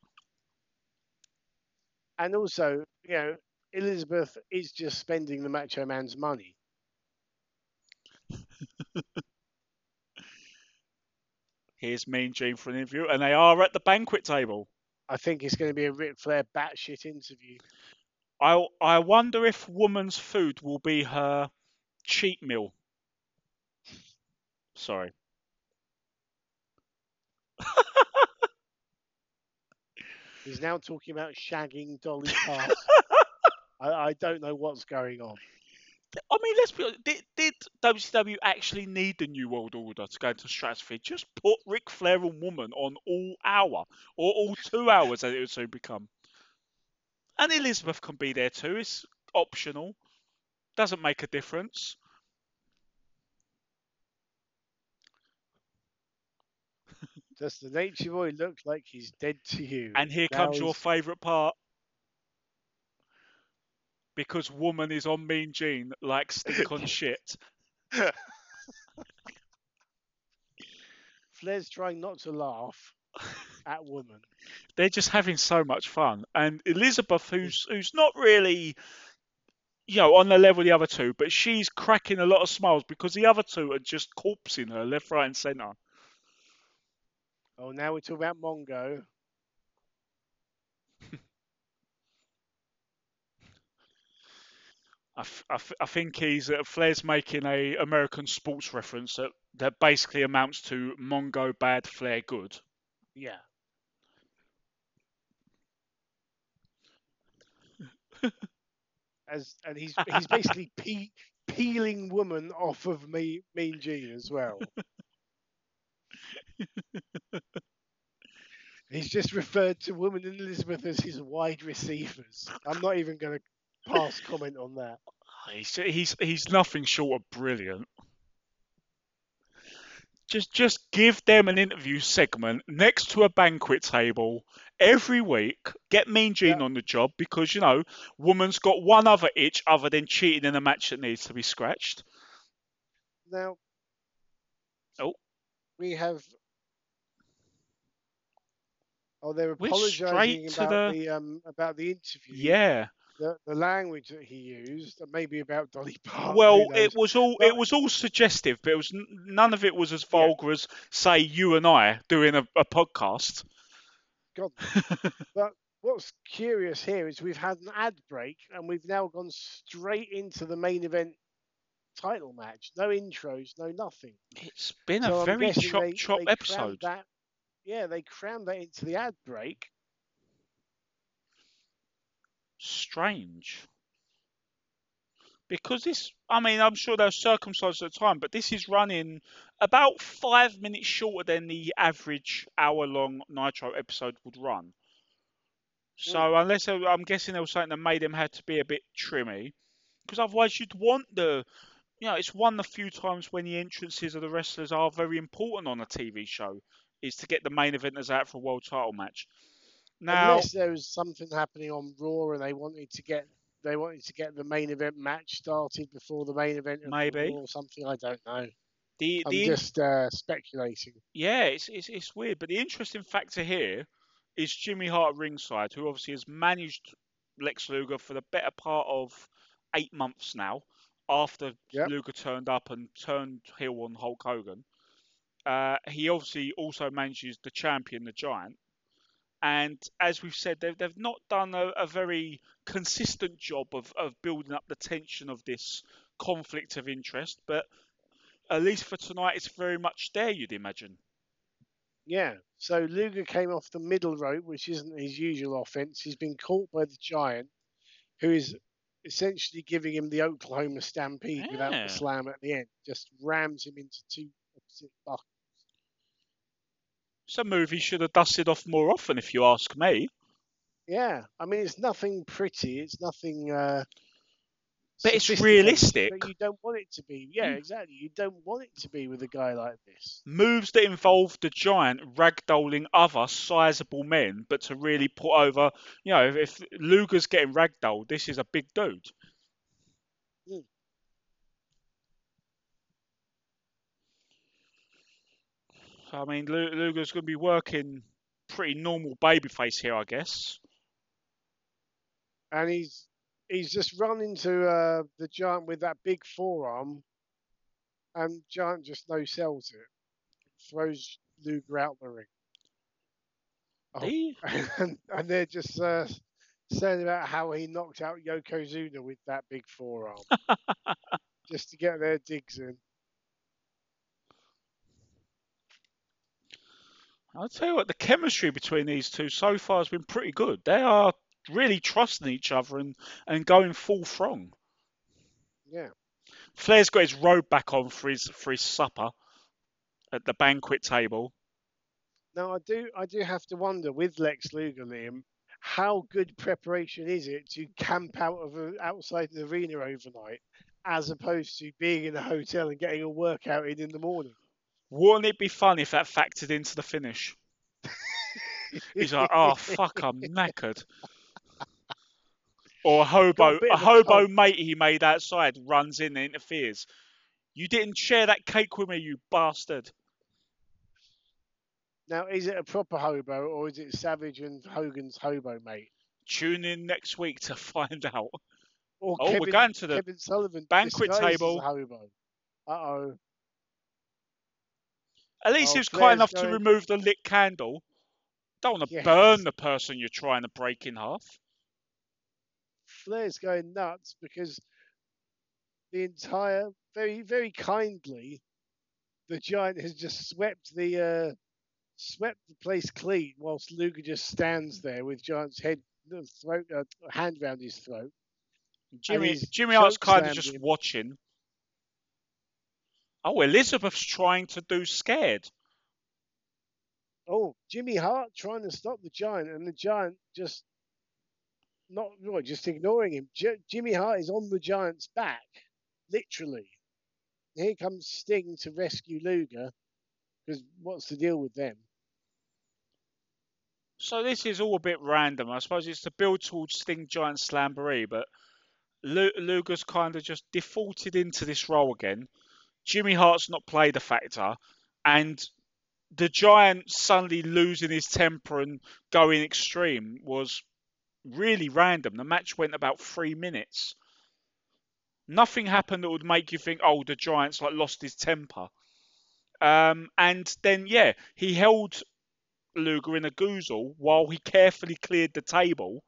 And also, you know, Elizabeth is just spending the Macho Man's money. Here's Mean Gene for an interview, and they are at the banquet table. I think it's going to be a Ric Flair batshit interview. I I wonder if Woman's food will be her cheat meal. Sorry. He's now talking about shagging Dolly Parton. I, I don't know what's going on. I mean, let's be honest. Did, did W C W actually need the New World Order to go into stratosphere? Just put Ric Flair and Woman on all hour or all two hours as it would soon become. And Elizabeth can be there too. It's optional. Doesn't make a difference. Does the nature boy look like he's dead to you? And here now comes he's... your favourite part. Because Woman is on Mean Gene like stink on shit. Flair's trying not to laugh at Woman. They're just having so much fun. And Elizabeth, who's who's not really you know, on the level of the other two, but she's cracking a lot of smiles because the other two are just corpsing her left, right, and centre. Oh, now we talk about Mongo. I, f- I, f- I think he's uh, Flair's making a American sports reference that, that basically amounts to Mongo bad, Flair good. Yeah. As and he's he's basically pe- peeling Woman off of me, Mean Gene as well. He's just referred to Woman and Elizabeth as his wide receivers. I'm not even going to pass comment on that. He's, he's he's nothing short of brilliant. Just just give them an interview segment next to a banquet table every week. Get Mean Gene yeah. on the job because, you know, Woman's got one other itch other than cheating in a match that needs to be scratched. Now, oh, we have. Oh, they're apologising about the, the um, about the interview. Yeah, the, the language that he used, and maybe about Dolly Parton. Well, it was all but, it was all suggestive, but it was none of it was as vulgar yeah. as, say, you and I doing a, a podcast. God. But what's curious here is we've had an ad break, and we've now gone straight into the main event title match. No intros, no nothing. It's been so a I'm very chop they, chop they episode. That Yeah, they crammed that into the ad break. Strange. Because this, I mean, I'm sure there were circumstances at the time, but this is running about five minutes shorter than the average hour-long Nitro episode would run. So mm. unless, I'm guessing there was something that made them have to be a bit trimmy. Because otherwise you'd want the... You know, it's one of the few times when the entrances of the wrestlers are very important on a T V show. Is to get the main eventers out for a world title match. Now, unless there was something happening on Raw and they wanted to get they wanted to get the main event match started before the main event, maybe or something. I don't know. The, I'm the, just uh, speculating. Yeah, it's, it's it's weird, but the interesting factor here is Jimmy Hart ringside, who obviously has managed Lex Luger for the better part of eight months now, after yep. Luger turned up and turned heel on Hulk Hogan. Uh, he obviously also manages the champion, the Giant. And as we've said, they've, they've not done a, a very consistent job of, of building up the tension of this conflict of interest. But at least for tonight, it's very much there, you'd imagine. Yeah. So Luger came off the middle rope, which isn't his usual offense. He's been caught by the Giant, who is essentially giving him the Oklahoma Stampede yeah. without the slam at the end. Just rams him into two opposite buckets. It's a move he should have dusted off more often, if you ask me. Yeah, I mean, it's nothing pretty. It's nothing... Uh, but it's realistic. But you don't want it to be. Yeah, mm. exactly. You don't want it to be with a guy like this. Moves that involve the Giant ragdolling other sizable men, but to really put over... You know, if, if Luger's getting ragdolled, this is a big dude. Mm. I mean, Luger's going to be working pretty normal babyface here, I guess. And he's he's just run into uh, the Giant with that big forearm, and Giant just no-sells it. Throws Luger out the ring. Oh, and, and they're just uh, saying about how he knocked out Yokozuna with that big forearm. Just to get their digs in. I'll tell you what, the chemistry between these two so far has been pretty good. They are really trusting each other and, and going full throng. Yeah. Flair's got his robe back on for his for his supper at the banquet table. Now I do I do have to wonder with Lex Luger, Liam, how good preparation is it to camp out of a, outside the arena overnight as opposed to being in a hotel and getting a workout in in the morning? Wouldn't it be fun if that factored into the finish? He's like, oh, fuck, I'm knackered. Or a hobo, a, a hobo mate he made outside runs in and interferes. You didn't share that cake with me, you bastard. Now, is it a proper hobo or is it Savage and Hogan's hobo mate? Tune in next week to find out. Or oh, Kevin, we're going to the Kevin Sullivan banquet table. Uh-oh. At least oh, he was Claire's kind enough going... to remove the lit candle. Don't want to yes. burn the person you're trying to break in half. Flair's going nuts because the entire, very, very kindly, the Giant has just swept the uh, swept the place clean, whilst Luger just stands there with Giant's head, throat, uh, hand round his throat. Jimmy, Jimmy Hart's kind of just him. watching. Oh, Elizabeth's trying to do scared. Oh, Jimmy Hart trying to stop the Giant, and the Giant just not well, just ignoring him. J- Jimmy Hart is on the Giant's back, literally. Here comes Sting to rescue Luger, because what's the deal with them? So this is all a bit random. I suppose it's to build towards Sting Giant Slamboree, but L- Luger's kind of just defaulted into this role again. Jimmy Hart's not played a factor, and the Giant suddenly losing his temper and going extreme was really random. The match went about three minutes. Nothing happened that would make you think, oh, the Giant's like lost his temper. Um, and then, yeah, he held Luger in a goozle while he carefully cleared the table.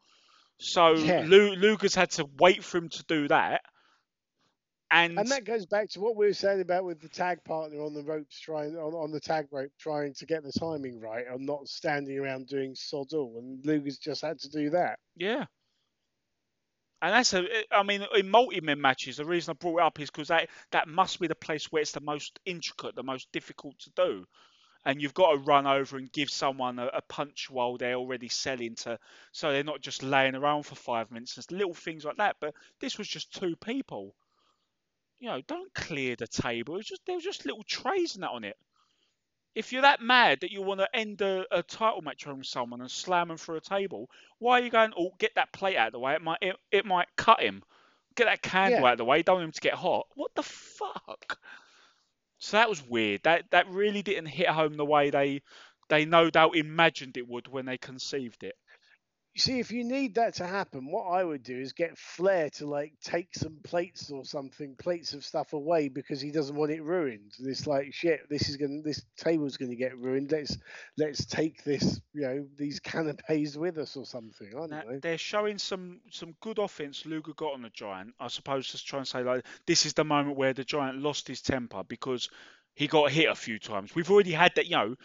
So yeah. Lu- Luger's had to wait for him to do that. And, and that goes back to what we were saying about with the tag partner on the ropes, trying on, on the tag rope, trying to get the timing right and not standing around doing sod all. And Luger's just had to do that. Yeah. And that's a, I mean, in multi-men matches, the reason I brought it up is because that, that must be the place where it's the most intricate, the most difficult to do. And you've got to run over and give someone a, a punch while they're already selling to, so they're not just laying around for five minutes. There's little things like that. But this was just two people. You know, don't clear the table. It's just there were just little trays and that on it. If you're that mad that you want to end a, a title match on someone and slam them through a table, why are you going, oh, get that plate out of the way. It might it, it might cut him. Get that candle yeah. out of the way. Don't want him to get hot. What the fuck? So that was weird. That that really didn't hit home the way they they no doubt imagined it would when they conceived it. You see, if you need that to happen, what I would do is get Flair to, like, take some plates or something, plates of stuff away because he doesn't want it ruined. And it's like, shit, this is gonna, this table's going to get ruined. Let's let's take this, you know, these canapes with us or something. I don't now, know. They're showing some, some good offense Luger got on the Giant. I suppose just trying to say, like, this is the moment where the Giant lost his temper because he got hit a few times. We've already had that, you know.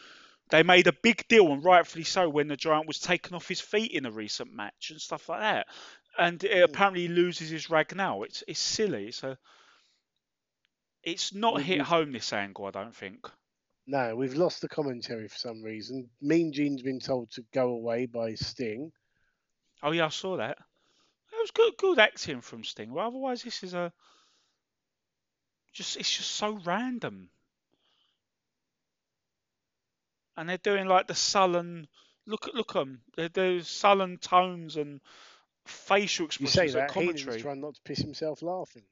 They made a big deal, and rightfully so, when the Giant was taken off his feet in a recent match and stuff like that. And it apparently loses his rag now. It's it's silly. It's a, it's not mm-hmm. hit home, this angle, I don't think. No, we've lost the commentary for some reason. Mean Gene's been told to go away by Sting. Oh, yeah, I saw that. That was good, good acting from Sting. Well, otherwise, this is a... just it's just so random. And they're doing like the sullen, look at look them, they're doing sullen tones and facial expressions. You say that, commentary. He's trying not to piss himself laughing.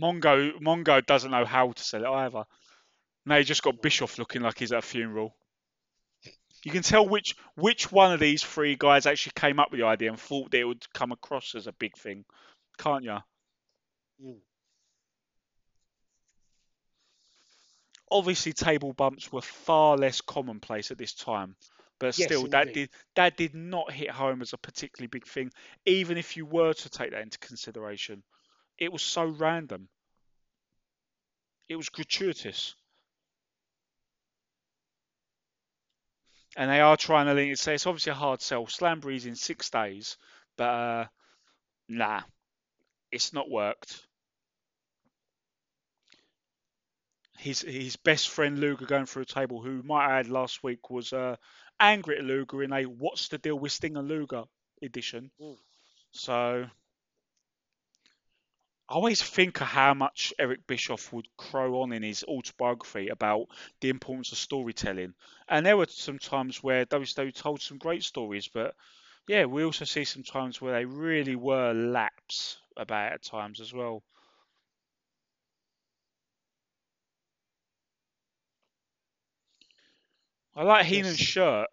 Mongo Mongo doesn't know how to sell it either. No, he just got Bischoff looking like he's at a funeral. You can tell which which one of these three guys actually came up with the idea and thought that it would come across as a big thing, can't you? Mm. Obviously, table bumps were far less commonplace at this time, but still, yes, that did that did not hit home as a particularly big thing, even if you were to take that into consideration. It was so random. It was gratuitous. And they are trying to link it. So it's obviously a hard sell. Slamboree's in six days, but uh, nah, it's not worked. His his best friend Luger going through a table, who might add last week was uh, angry at Luger in a "What's the deal with Sting and Luger" edition. Ooh. So I always think of how much Eric Bischoff would crow on in his autobiography about the importance of storytelling. And there were some times where W C W told some great stories, but yeah, we also see some times where they really were lapse about it at times as well. I like Heenan's yes. shirt.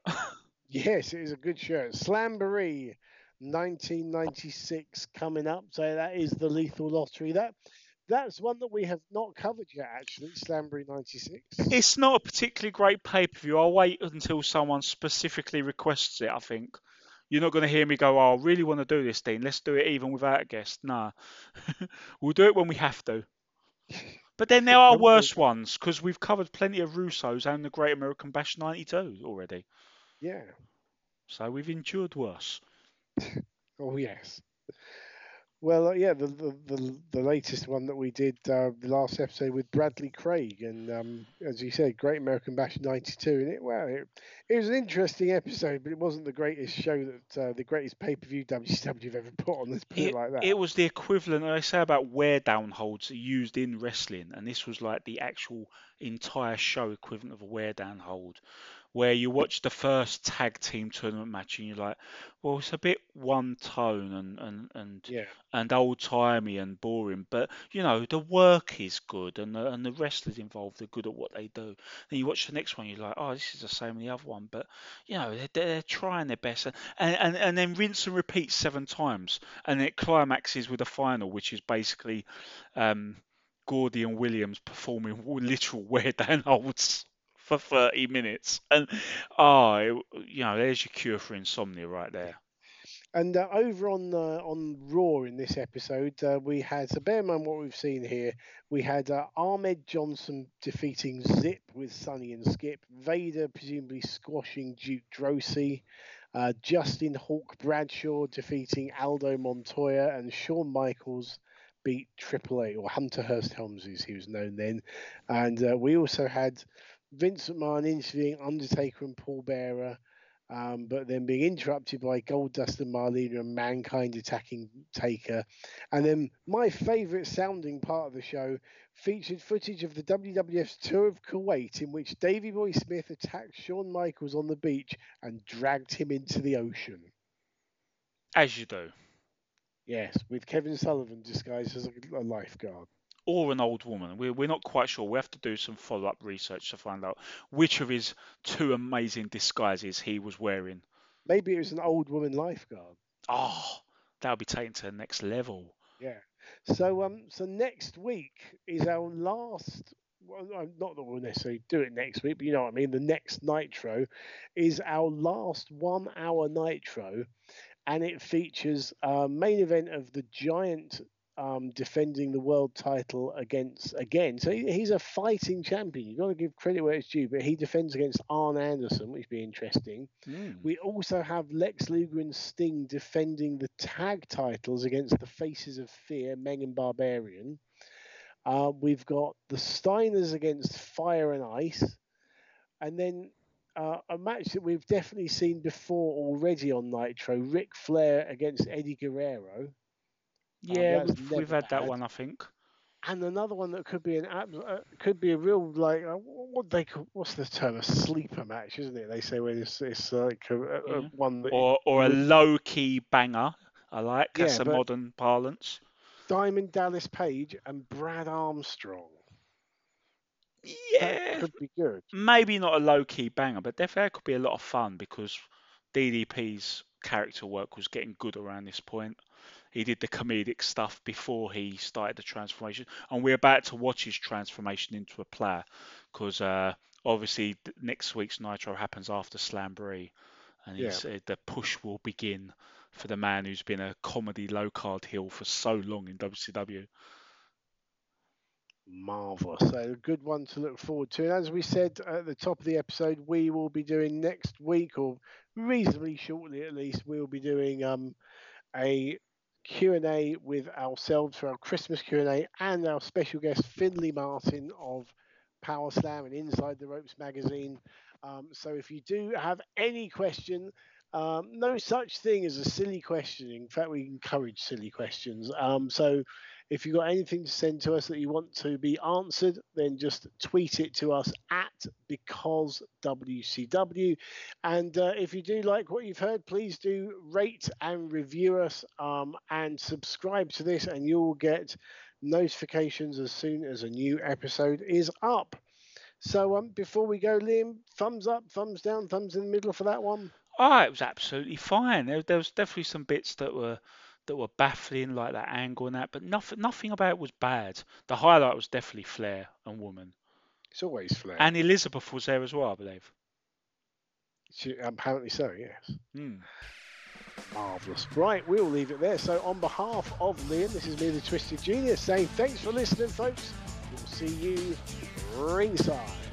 Yes, it is a good shirt. Slamboree, nineteen ninety-six coming up. So that is the Lethal Lottery. That That's one that we have not covered yet, actually, Slamboree ninety-six. It's not a particularly great pay-per-view. I'll wait until someone specifically requests it, I think. You're not going to hear me go, oh, I really want to do this, Dean. Let's do it even without a guest. No. We'll do it when we have to. But then there are worse ones, because we've covered plenty of Russo's and the Great American Bash ninety-two already. Yeah. So we've endured worse. Oh, yes. Well, yeah, the, the the the latest one that we did, uh, the last episode with Bradley Craig, and um, as you said, Great American Bash ninety-two, and it well, it, it was an interesting episode, but it wasn't the greatest show that uh, the greatest pay per view W C W have ever put on. Let's put it, it like that. It was the equivalent, I say, about wear down holds used in wrestling, and this was like the actual entire show equivalent of a wear down hold, where you watch the first tag team tournament match and you're like, well, it's a bit one tone and and and, yeah. and old timey and boring, but you know the work is good and the, and the wrestlers involved are good at what they do. Then you watch the next one, you're like, oh, this is the same as the other one, but you know they're, they're trying their best, and, and and then rinse and repeat seven times, and it climaxes with a final, which is basically um, Gordy and Williams performing literal wear down holds for thirty minutes, and oh, it, you know, there's your cure for insomnia right there. And uh, over on uh, on Raw in this episode, uh, we had, so bear in mind what we've seen here, we had uh, Ahmed Johnson defeating Zip with Sonny and Skip, Vader presumably squashing Duke Droese, uh, Justin Hawk Bradshaw defeating Aldo Montoya, and Shawn Michaels beat Triple H, or Hunter Hearst Helms as he was known then. And uh, we also had Vince McMahon interviewing Undertaker and Paul Bearer, um, but then being interrupted by Goldust and Marlena and Mankind attacking Taker. And then my favourite sounding part of the show featured footage of the W W F's tour of Kuwait, in which Davey Boy Smith attacked Shawn Michaels on the beach and dragged him into the ocean. As you do. Yes, with Kevin Sullivan disguised as a lifeguard. Or an old woman. We're, we're not quite sure. We have to do some follow-up research to find out which of his two amazing disguises he was wearing. Maybe it was an old woman lifeguard. Oh, that'll be taken to the next level. Yeah. So um, so next week is our last... Well, not that we'll necessarily do it next week, but you know what I mean. The next Nitro is our last one-hour Nitro, and it features a main event of the Giant... Um, defending the world title against again. So he, he's a fighting champion. You've got to give credit where it's due, but he defends against Arn Anderson, which would be interesting. Mm. We also have Lex Luger and Sting defending the tag titles against the Faces of Fear, Meng and Barbarian. Uh, we've got the Steiners against Fire and Ice. And then uh, a match that we've definitely seen before already on Nitro, Ric Flair against Eddie Guerrero. Yeah, um, we've, we've had that had. one, I think. And another one that could be an uh, could be a real like uh, what they call, what's the term, a sleeper match, isn't it? They say when it's it's like a, a, yeah. a one that or or a low key banger. I like that's yeah, a modern parlance. Diamond Dallas Page and Brad Armstrong. Yeah, that could be good. Maybe not a low key banger, but definitely could be a lot of fun because D D P's character work was getting good around this point. He did the comedic stuff before he started the transformation, and we're about to watch his transformation into a player because uh, obviously next week's Nitro happens after Slamboree, and yeah. uh, the push will begin for the man who's been a comedy low card heel for so long in W C W. Marvelous. So a good one to look forward to. And as we said at the top of the episode, we will be doing next week, or reasonably shortly at least, we'll be doing um, a Q and A with ourselves for our Christmas Q and A, and our special guest Finlay Martin of Power Slam and Inside the Ropes magazine. Um, so if you do have any question, um, no such thing as a silly question. In fact, we encourage silly questions. Um, so if you've got anything to send to us that you want to be answered, then just tweet it to us at Because W C W. And uh, if you do like what you've heard, please do rate and review us um, and subscribe to this, and you'll get notifications as soon as a new episode is up. So um, before we go, Liam, thumbs up, thumbs down, thumbs in the middle for that one. Oh, it was absolutely fine. There, there was definitely some bits that were that were baffling, like that angle and that, but nothing nothing about it was bad. The highlight was definitely Flair and Woman. It's always Flair. And Elizabeth was there as well, I believe. She, apparently so, yes. Mm. Marvellous. Right, we'll leave it there. So on behalf of Liam, this is me, the Twisted Genius, saying thanks for listening, folks. We'll see you ringside.